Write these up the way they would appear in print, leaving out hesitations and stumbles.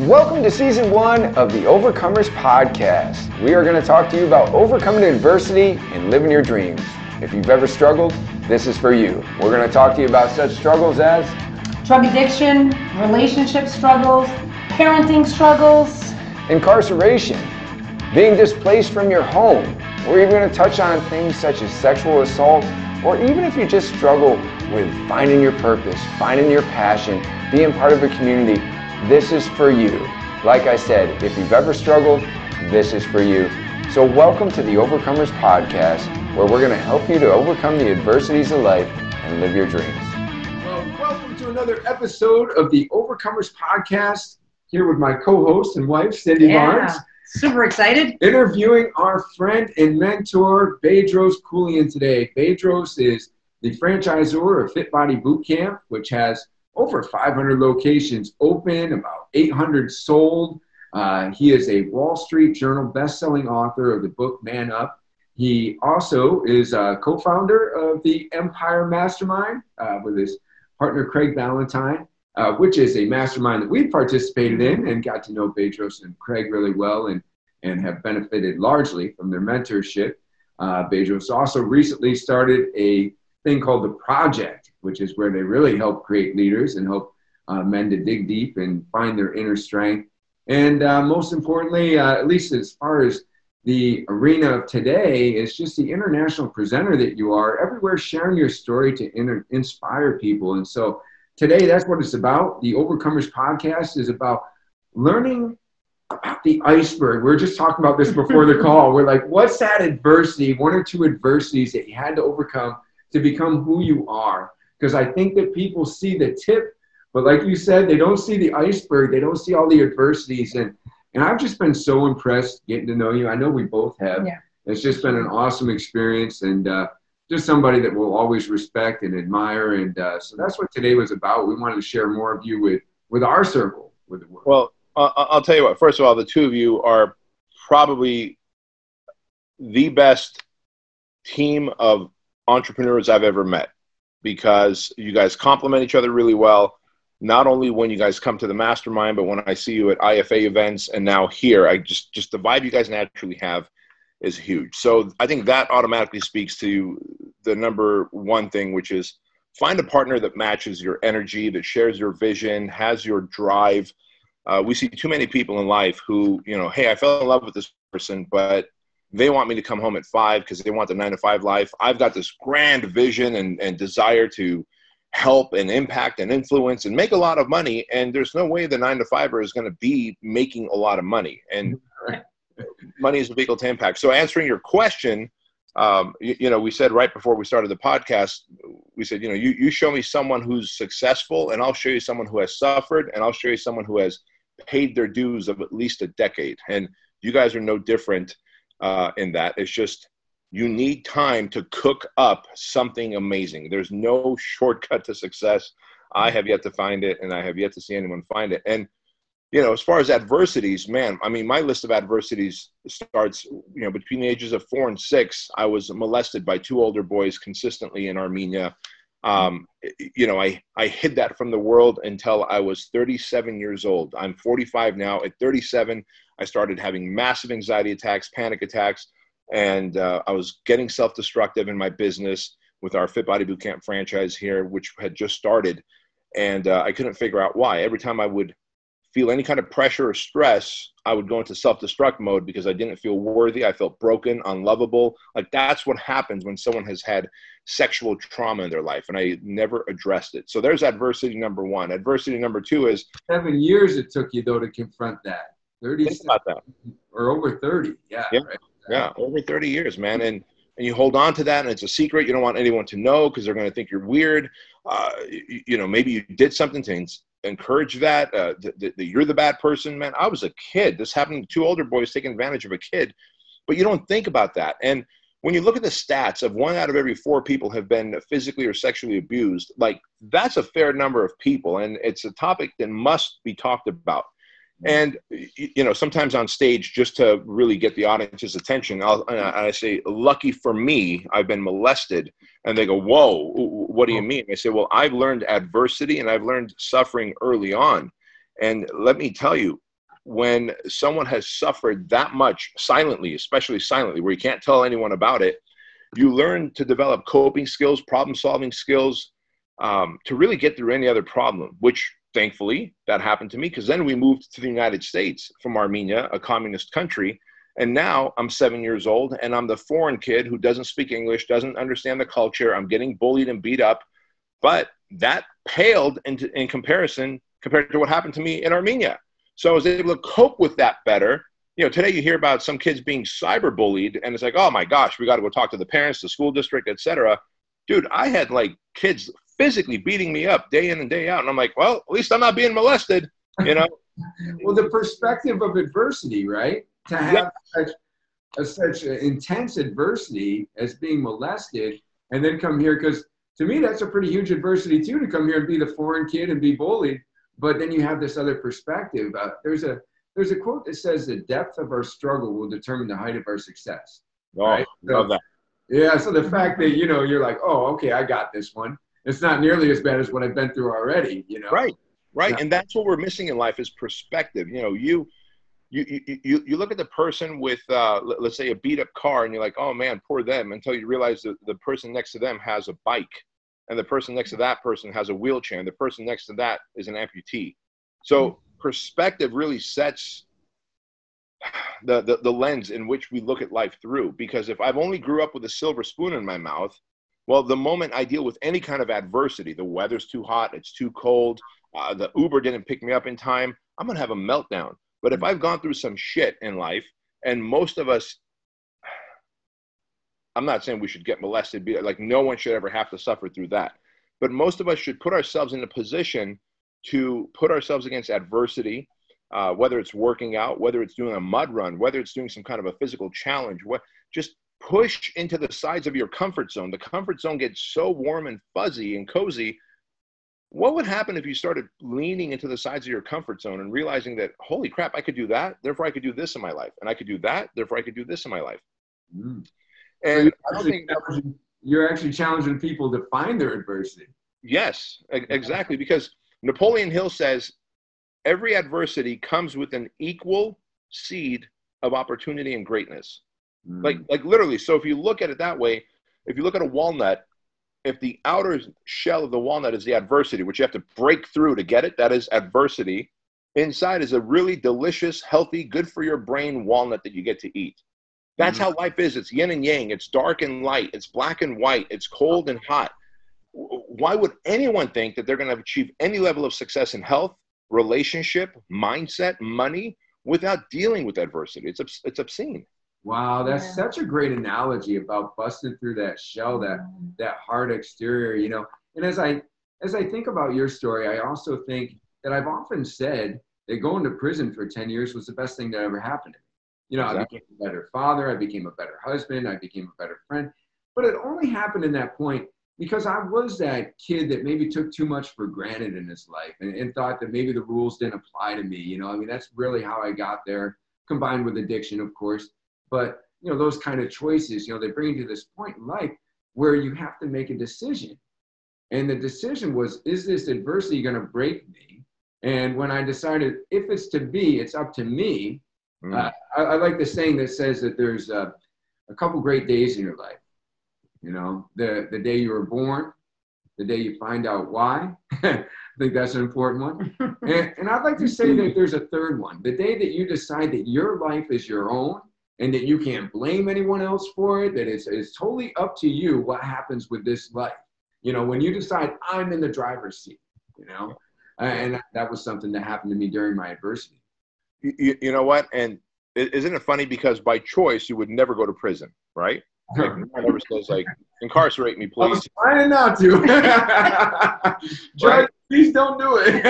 Welcome to Season 1 of the Overcomers Podcast. We are going to talk to you about overcoming adversity and living your dreams. If you've ever struggled, this is for you. We're going to talk to you about such struggles as drug addiction, relationship struggles, parenting struggles, incarceration, being displaced from your home. We're even going to touch on things such as sexual assault, or even if you just struggle with finding your purpose, finding your passion, being part of a community, this is for you. Like I said, if you've ever struggled, this is for you. So welcome to the Overcomers Podcast, where we're going to help you to overcome the adversities of life and live your dreams. Well, welcome to another episode of the Overcomers Podcast, here with my co-host and wife, Cindy Barnes. Super excited. Interviewing our friend and mentor, Bedros Keuilian, today. Bedros is the franchisor of Fit Body Boot Camp, which has over 500 locations open, about 800 sold. He is a Wall Street Journal best-selling author of the book Man Up. He also is a co-founder of the Empire Mastermind with his partner, Craig Ballantyne. Which is a mastermind that we participated in and got to know Bedros and Craig really well and have benefited largely from their mentorship. Bedros also recently started a thing called The Project, which is where they really help create leaders and help men to dig deep and find their inner strength. And most importantly, at least as far as the arena of today, is just the international presenter that you are, everywhere sharing your story to inspire people. And so today, that's what it's about. The Overcomers Podcast is about learning about the iceberg. We were just talking about this before the call. We're like, what's that adversity, one or two adversities that you had to overcome to become who you are? Because I think that people see the tip, but like you said, they don't see the iceberg. They don't see all the adversities. And I've just been so impressed getting to know you. I know we both have. Yeah. It's just been an awesome experience, and just somebody that we'll always respect and admire. And so that's what today was about. We wanted to share more of you with our circle, with the world. Well, I'll tell you what, first of all, the two of you are probably the best team of entrepreneurs I've ever met, because you guys complement each other really well, not only when you guys come to the mastermind, but when I see you at IFA events and now here. I just the vibe you guys naturally have is huge. So I think that automatically speaks to the number one thing, which is find a partner that matches your energy, that shares your vision, has your drive. We see too many people in life who, you know, hey, I fell in love with this person, but they want me to come home at 5 because they want the 9-to-5 life. I've got this grand vision and desire to help and impact and influence and make a lot of money. And there's no way the 9-to-5er is going to be making a lot of money. And money is a vehicle to impact. So answering your question, you know, we said right before we started the podcast, we said, you know, you show me someone who's successful and I'll show you someone who has suffered and I'll show you someone who has paid their dues of at least a decade. And you guys are no different in that. It's just you need time to cook up something amazing. There's no shortcut to success. I have yet to find it, and I have yet to see anyone find it. And you know, as far as adversities, man, I mean, my list of adversities starts, you know, between the ages of 4 and 6, I was molested by 2 older boys consistently in Armenia. You know, I hid that from the world until I was 37 years old. I'm 45 now. At 37, I started having massive anxiety attacks, panic attacks, and I was getting self-destructive in my business with our Fit Body Boot Camp franchise here, which had just started. And I couldn't figure out why. Every time I would feel any kind of pressure or stress, I would go into self-destruct mode because I didn't feel worthy. I felt broken, unlovable. Like, that's what happens when someone has had sexual trauma in their life, and I never addressed it. So there's adversity number 1. Adversity number 2 is 7 years it took you, though, to confront that. 37 or over 30. Yeah. Right? Yeah. Over 30 years, man. And you hold on to that, and it's a secret. You don't want anyone to know because they're going to think you're weird. You know, maybe you did something to encourage that, that you're the bad person. Man, I was a kid. This happened to 2 older boys taking advantage of a kid, but you don't think about that. And when you look at the stats of 1 out of every 4 people have been physically or sexually abused, like, that's a fair number of people. And it's a topic that must be talked about. And, you know, sometimes on stage, just to really get the audience's attention, I say, lucky for me, I've been molested. And they go, whoa, what do you mean? I say, well, I've learned adversity and I've learned suffering early on. And let me tell you, when someone has suffered that much silently, especially silently, where you can't tell anyone about it, you learn to develop coping skills, problem-solving skills, to really get through any other problem, which thankfully that happened to me, because then we moved to the United States from Armenia, a communist country. And now I'm 7 years old and I'm the foreign kid who doesn't speak English, doesn't understand the culture. I'm getting bullied and beat up, but that paled in comparison compared to what happened to me in Armenia. So I was able to cope with that better. You know, today you hear about some kids being cyberbullied and it's like, oh my gosh, we got to go talk to the parents, the school district, etc. Dude, I had like kids physically beating me up day in and day out. And I'm like, well, at least I'm not being molested, you know? Well, the perspective of adversity, right? To have such intense adversity as being molested and then come here, because to me, that's a pretty huge adversity too, to come here and be the foreign kid and be bullied. But then you have this other perspective. There's a quote that says the depth of our struggle will determine the height of our success. Oh, right? So, love that. Yeah. So the fact that, you know, you're like, oh, okay, I got this one. It's not nearly as bad as what I've been through already, you know? Right. Right. Yeah. And that's what we're missing in life is perspective. You know, you look at the person with, let's say, a beat-up car, and you're like, oh, man, poor them, until you realize that the person next to them has a bike, and the person next to that person has a wheelchair, and the person next to that is an amputee. So perspective really sets the lens in which we look at life through, because if I've only grew up with a silver spoon in my mouth, well, the moment I deal with any kind of adversity, the weather's too hot, it's too cold, the Uber didn't pick me up in time, I'm going to have a meltdown. But if I've gone through some shit in life, and most of us, I'm not saying we should get molested, like no one should ever have to suffer through that. But most of us should put ourselves in a position to put ourselves against adversity, whether it's working out, whether it's doing a mud run, whether it's doing some kind of a physical challenge, just push into the sides of your comfort zone. The comfort zone gets so warm and fuzzy and cozy. What would happen if you started leaning into the sides of your comfort zone and realizing that, holy crap, I could do that, therefore I could do this in my life. And I could do that, therefore I could do this in my life. Mm. And so you're actually challenging people to find their adversity. Yes, exactly. Because Napoleon Hill says, every adversity comes with an equal seed of opportunity and greatness. Mm. Like literally. So if you look at it that way, if you look at a walnut, if the outer shell of the walnut is the adversity, which you have to break through to get it, that is adversity. Inside is a really delicious, healthy, good for your brain walnut that you get to eat. That's how life is. It's yin and yang. It's dark and light. It's black and white. It's cold and hot. Why would anyone think that they're going to achieve any level of success in health, relationship, mindset, money without dealing with adversity? It's obscene. Wow, that's such a great analogy about busting through that shell, that hard exterior, you know. And as I think about your story, I also think that I've often said that going to prison for 10 years was the best thing that ever happened to me. You know, exactly. I became a better father, I became a better husband, I became a better friend. But it only happened in that point because I was that kid that maybe took too much for granted in his life and thought that maybe the rules didn't apply to me. You know, I mean, that's really how I got there, combined with addiction, of course. But, you know, those kind of choices, you know, they bring you to this point in life where you have to make a decision. And the decision was, is this adversity going to break me? And when I decided, if it's to be, it's up to me. I like the saying that says that there's a couple great days in your life. You know, the day you were born, the day you find out why. I think that's an important one. And I'd like to say that there's a third one. The day that you decide that your life is your own, and that you can't blame anyone else for it, that it's totally up to you what happens with this life. You know, when you decide I'm in the driver's seat, you know, and that was something that happened to me during my adversity. You know what? And isn't it funny? Because by choice, you would never go to prison, right? Like, I never says like, incarcerate me, please. I was trying not to. Right? Please don't do it.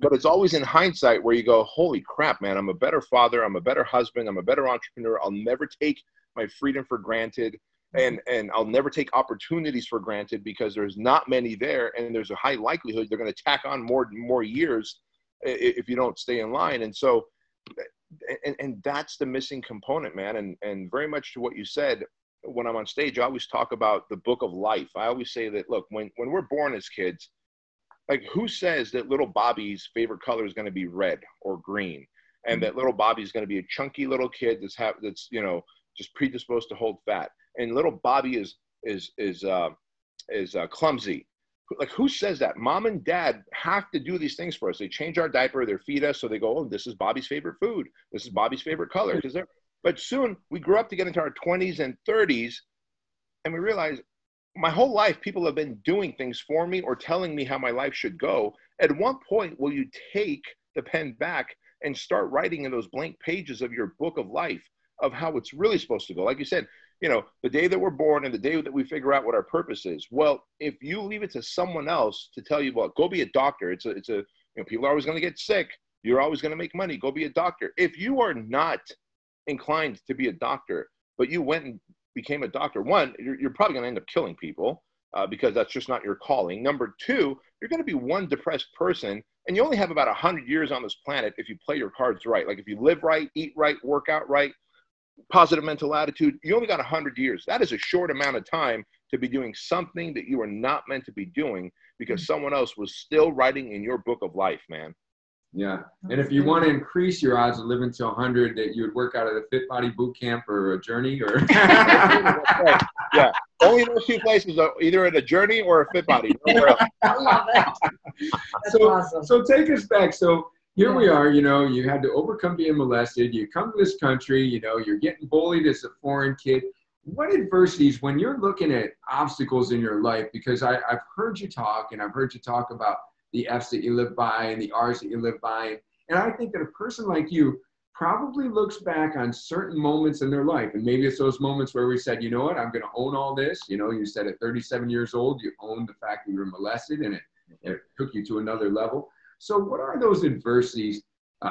but it's always in hindsight where you go, holy crap, man, I'm a better father. I'm a better husband. I'm a better entrepreneur. I'll never take my freedom for granted. And I'll never take opportunities for granted because there's not many there. And there's a high likelihood they're going to tack on more years if you don't stay in line. And so, and that's the missing component, man. And very much to what you said, when I'm on stage, I always talk about the book of life. I always say that, look, when we're born as kids, Like, who says that little Bobby's favorite color is going to be red or green, and that little Bobby's going to be a chunky little kid that's you know, just predisposed to hold fat, and little Bobby is clumsy? Like, who says that? Mom and dad have to do these things for us. They change our diaper, they feed us, so they go, oh, this is Bobby's favorite food, this is Bobby's favorite color. Because they're, but soon we grew up to get into our 20s and 30s, and we realize my whole life people have been doing things for me or telling me how my life should go. At one point, will you take the pen back and start writing in those blank pages of your book of life of how it's really supposed to go? Like you said, you know, the day that we're born and the day that we figure out what our purpose is. Well, if you leave it to someone else to tell you, well, go be a doctor. It's a, you know, people are always going to get sick. You're always going to make money. Go be a doctor. If you are not inclined to be a doctor, but you went and became a doctor, one, you're probably going to end up killing people because that's just not your calling. Number two, you're going to be one depressed person, and you only have about 100 years on this planet if you play your cards right. Like, if you live right, eat right, work out right, positive mental attitude, you only got 100 years. That is a short amount of time to be doing something that you are not meant to be doing because someone else was still writing in your book of life, man. Yeah. And if you want to increase your odds of living to 100, that you would work out at a Fit Body Boot Camp or a Journey or yeah. Only those two places, either at a Journey or a Fit Body. I love that. That's awesome. So take us back. So here we are, you know, you had to overcome being molested. You come to this country, you know, you're getting bullied as a foreign kid. What adversities, when you're looking at obstacles in your life, because I've heard you talk, and I've heard you talk about the F's that you live by and the R's that you live by. And I think that a person like you probably looks back on certain moments in their life. And maybe it's those moments where we said, you know what, I'm going to own all this. You know, you said at 37 years old, you owned the fact that you were molested, and it took you to another level. So what are those adversities,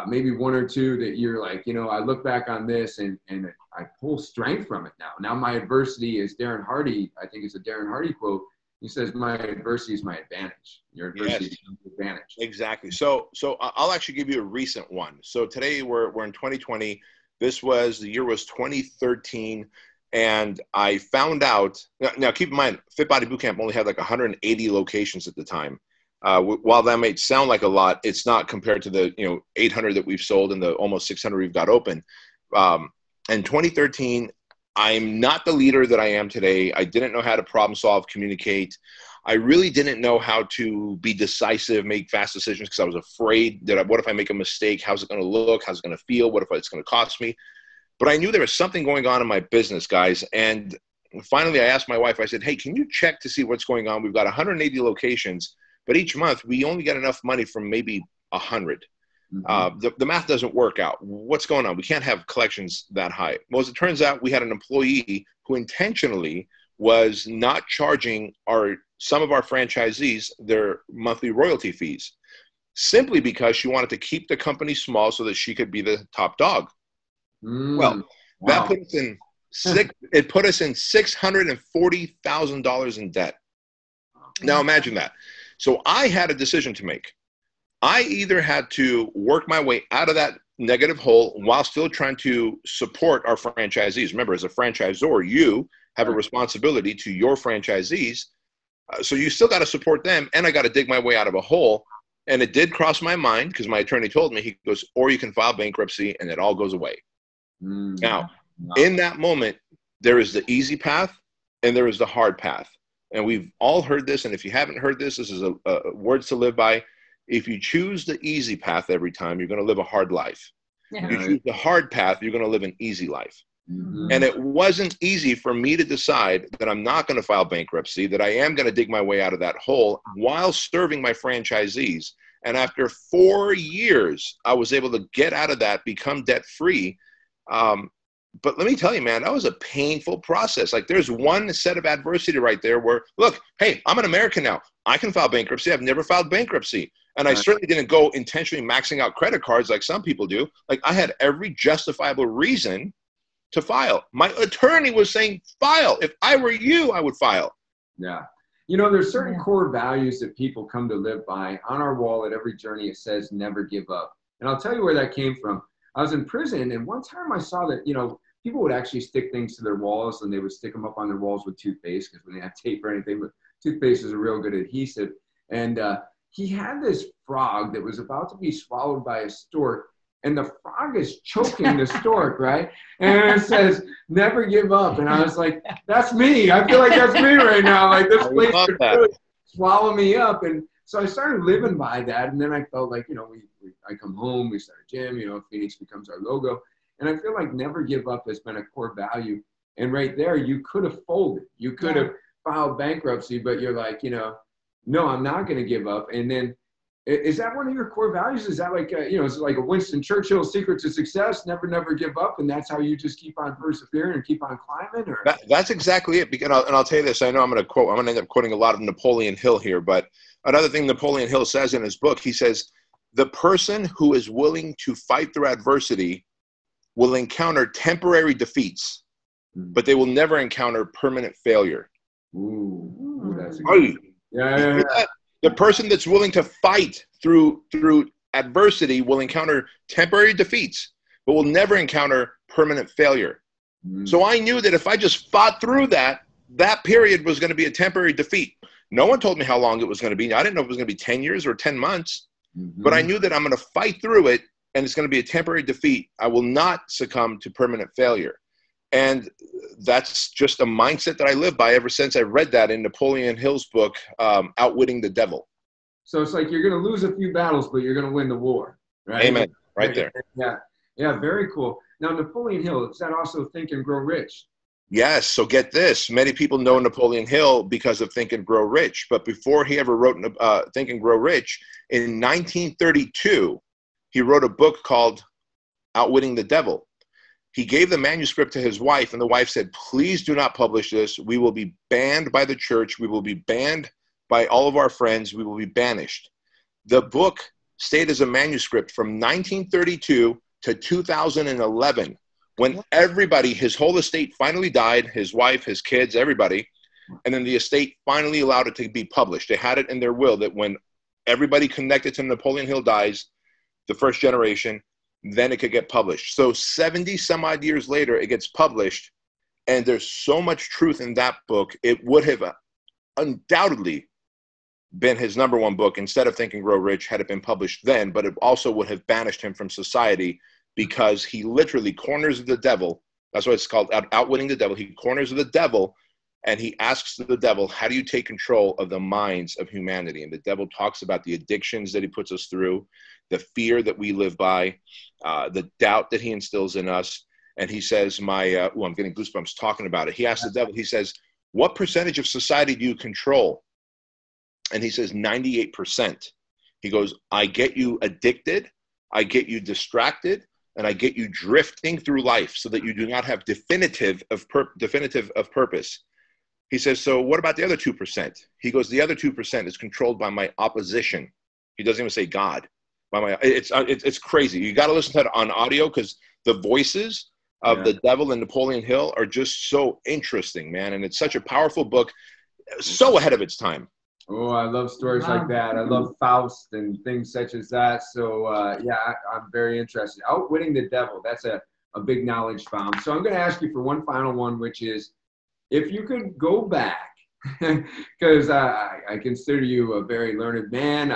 maybe one or two, that you're like, you know, I look back on this and I pull strength from it now. Now my adversity is Darren Hardy. I think it's a Darren Hardy quote. He says, my adversity is my advantage. Your adversity is your advantage. Exactly. So I'll actually give you a recent one. So today we're in 2020. The year was 2013. And I found out, now keep in mind, Fit Body Bootcamp only had like 180 locations at the time. While that may sound like a lot, it's not compared to the 800 that we've sold and the almost 600 we've got open. In 2013, I'm not the leader that I am today. I didn't know how to problem solve, communicate. I really didn't know how to be decisive, make fast decisions, because I was afraid that what if I make a mistake? How's it going to look? How's it going to feel? What if it's going to cost me? But I knew there was something going on in my business, guys. And finally, I asked my wife, I said, hey, can you check to see what's going on? We've got 180 locations. But each month, we only get enough money from maybe 100. Mm-hmm. The math doesn't work out. What's going on? We can't have collections that high. Well, as it turns out, we had an employee who intentionally was not charging some of our franchisees their monthly royalty fees, simply because she wanted to keep the company small so that she could be the top dog. Mm. Well, that put us in $640,000 in debt. Now imagine that. So I had a decision to make. I either had to work my way out of that negative hole while still trying to support our franchisees. Remember, as a franchisor, you have a responsibility to your franchisees. So you still got to support them, and I got to dig my way out of a hole. And it did cross my mind, because my attorney told me, he goes, or you can file bankruptcy and it all goes away. Mm, now, in that moment, there is the easy path and there is the hard path. And we've all heard this, and if you haven't heard this, this is a words to live by. If you choose the easy path every time, you're going to live a hard life. Yeah. If you choose the hard path, you're going to live an easy life. Mm-hmm. And it wasn't easy for me to decide that I'm not going to file bankruptcy, that I am going to dig my way out of that hole while serving my franchisees. And after 4 years, I was able to get out of that, become debt-free. But let me tell you, man, that was a painful process. Like, there's one set of adversity right there where, look, hey, I'm an American now. I can file bankruptcy. I've never filed bankruptcy. And I certainly didn't go intentionally maxing out credit cards like some people do. Like, I had every justifiable reason to file. My attorney was saying, file. If I were you, I would file. Yeah. You know, there's certain core values that people come to live by. On our wall at every Journey, it says, never give up. And I'll tell you where that came from. I was in prison, and one time I saw that, you know, people would actually stick things to their walls, and they would stick them up on their walls with toothpaste, because we didn't have tape or anything, but toothpaste is a real good adhesive. And he had this frog that was about to be swallowed by a stork, and the frog is choking the stork, right? And it says, never give up. And I was like, that's me. I feel like that's me right now. Like, this place could really swallow me up. And so I started living by that. And then I felt like, you know, I come home, we start a gym, you know, Phoenix becomes our logo. And I feel like never give up has been a core value. And right there, you could have folded. You could have filed bankruptcy, but you're like, you know, no, I'm not going to give up. And then, is that one of your core values? Is that like, you know, it's like a Winston Churchill secret to success, never, never give up. And that's how you just keep on persevering and keep on climbing? Or? That's exactly it. And I'll tell you this, I know I'm going to end up quoting a lot of Napoleon Hill here, but another thing Napoleon Hill says in his book, he says, the person who is willing to fight through adversity will encounter temporary defeats, but they will never encounter permanent failure. Ooh, that's a good one. Yeah. The person that's willing to fight through adversity will encounter temporary defeats, but will never encounter permanent failure. Mm. So I knew that if I just fought through that, that period was going to be a temporary defeat. No one told me how long it was going to be. I didn't know if it was going to be 10 years or 10 months, but I knew that I'm going to fight through it, and it's going to be a temporary defeat. I will not succumb to permanent failure. And that's just a mindset that I live by ever since I read that in Napoleon Hill's book, Outwitting the Devil. So it's like you're going to lose a few battles, but you're going to win the war, right? Amen. Right there. Yeah. Yeah, very cool. Now, Napoleon Hill, is that also Think and Grow Rich? Yes. So get this. Many people know Napoleon Hill because of Think and Grow Rich. But before he ever wrote Think and Grow Rich, in 1932, he wrote a book called Outwitting the Devil. He gave the manuscript to his wife, and the wife said, please do not publish this. We will be banned by the church. We will be banned by all of our friends. We will be banished. The book stayed as a manuscript from 1932 to 2011, when everybody, his whole estate finally died, his wife, his kids, everybody, and then the estate finally allowed it to be published. They had it in their will that when everybody connected to Napoleon Hill dies, the first generation, then it could get published. So 70 some odd years later, it gets published, and there's so much truth in that book. It would have undoubtedly been his number one book instead of Think and Grow Rich had it been published then, but it also would have banished him from society because he literally corners the devil. That's why it's called Outwitting the Devil. He corners the devil, and he asks the devil, how do you take control of the minds of humanity? And the devil talks about the addictions that he puts us through, the fear that we live by, the doubt that he instills in us. And he says, I'm getting goosebumps talking about it. He asks the devil, he says, what percentage of society do you control? And he says, 98%. He goes, I get you addicted, I get you distracted, and I get you drifting through life so that you do not have definitive of purpose. He says, so what about the other 2%? He goes, the other 2% is controlled by my opposition. He doesn't even say God. It's crazy. You got to listen to it on audio because the voices of the devil and Napoleon Hill are just so interesting, man. And it's such a powerful book, so ahead of its time. Oh, I love stories like that. I love Faust and things such as that. So I'm very interested. Outwitting the Devil. That's a big knowledge bomb. So I'm going to ask you for one final one, which is, if you could go back, because I consider you a very learned man.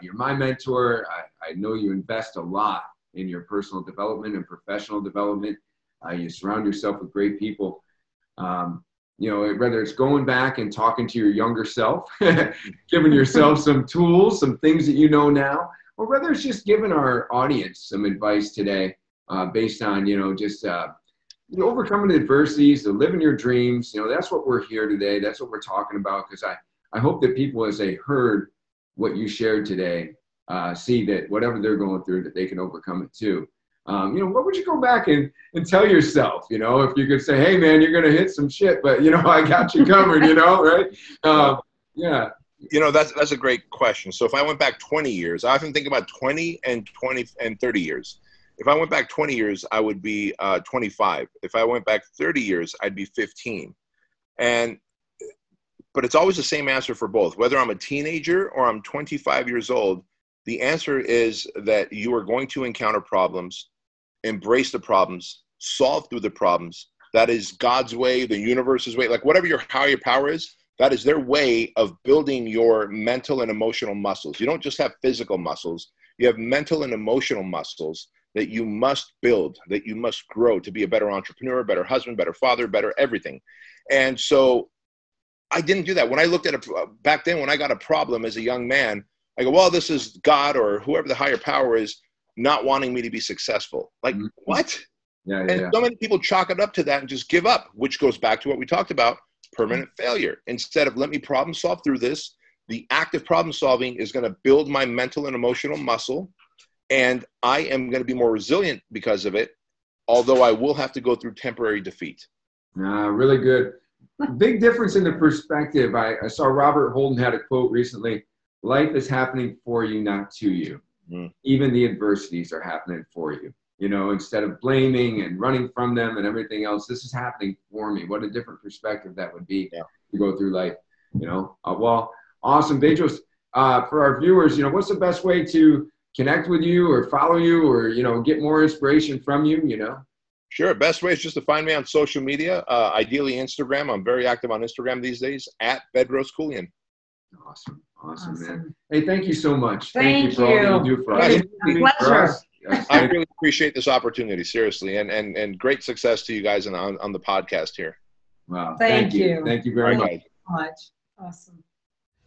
You're my mentor. I know you invest a lot in your personal development and professional development. You surround yourself with great people. You know, whether it's going back and talking to your younger self, giving yourself some tools, some things that you know now, or whether it's just giving our audience some advice today based on, you know, just overcoming adversities, the living your dreams, you know, that's what we're here today. That's what we're talking about, because I hope that people, as they heard what you shared today, see that whatever they're going through, that they can overcome it too. You know, what would you go back and tell yourself, you know, if you could say, hey, man, you're going to hit some shit, but, you know, I got you covered, you know, right? Yeah. You know, that's a great question. So if I went back 20 years, I often think about 20 and 30 years. If I went back 20 years, I would be 25. If I went back 30 years, I'd be 15. But it's always the same answer for both. Whether I'm a teenager or I'm 25 years old, the answer is that you are going to encounter problems, embrace the problems, solve through the problems. That is God's way, the universe's way, like whatever your higher power is, That is their way of building your mental and emotional muscles. You don't just have physical muscles. You have mental and emotional muscles that you must build, that you must grow to be a better entrepreneur, better husband, better father, better everything. And so I didn't do that. When I looked at it back then, when I got a problem as a young man, I go, well, this is God or whoever the higher power is not wanting me to be successful. Like, what? Yeah. So many people chalk it up to that and just give up, which goes back to what we talked about, permanent failure. Instead of let me problem solve through this, the act of problem solving is going to build my mental and emotional muscle, and I am going to be more resilient because of it, although I will have to go through temporary defeat. Really good. Big difference in the perspective. I saw Robert Holden had a quote recently, life is happening for you, not to you. Even the adversities are happening for you. You know, instead of blaming and running from them and everything else, this is happening for me. What a different perspective that would be to go through life, you know. Well, awesome, Bedros. For our viewers, you know, what's the best way to connect with you or follow you or, you know, get more inspiration from you, you know? Sure. Best way is just to find me on social media, ideally Instagram. I'm very active on Instagram these days, at Bedros Keuilian. Awesome, man. Hey, thank you so much. Thank you for all you do for us. Pleasure. Yes. I really appreciate this opportunity, seriously, and great success to you guys and on the podcast here. Wow. Thank you. Thank you very much. Thank you so much. Awesome.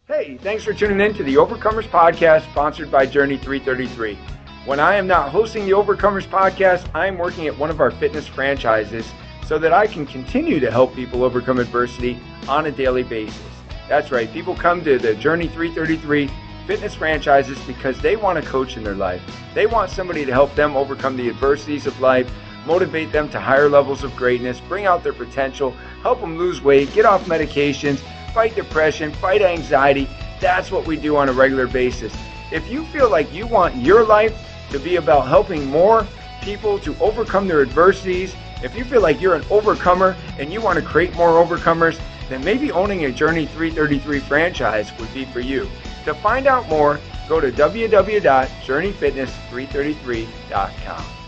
Hey, thanks for tuning in to the Overcomers Podcast, sponsored by Journey 333. When I am not hosting the Overcomers Podcast, I'm working at one of our fitness franchises so that I can continue to help people overcome adversity on a daily basis. That's right. People come to the Journey 333 fitness franchises because they want a coach in their life. They want somebody to help them overcome the adversities of life, motivate them to higher levels of greatness, bring out their potential, help them lose weight, get off medications, fight depression, fight anxiety. That's what we do on a regular basis. If you feel like you want your life to be about helping more people to overcome their adversities, if you feel like you're an overcomer and you want to create more overcomers, then maybe owning a Journey 333 franchise would be for you. To find out more, go to www.journeyfitness333.com.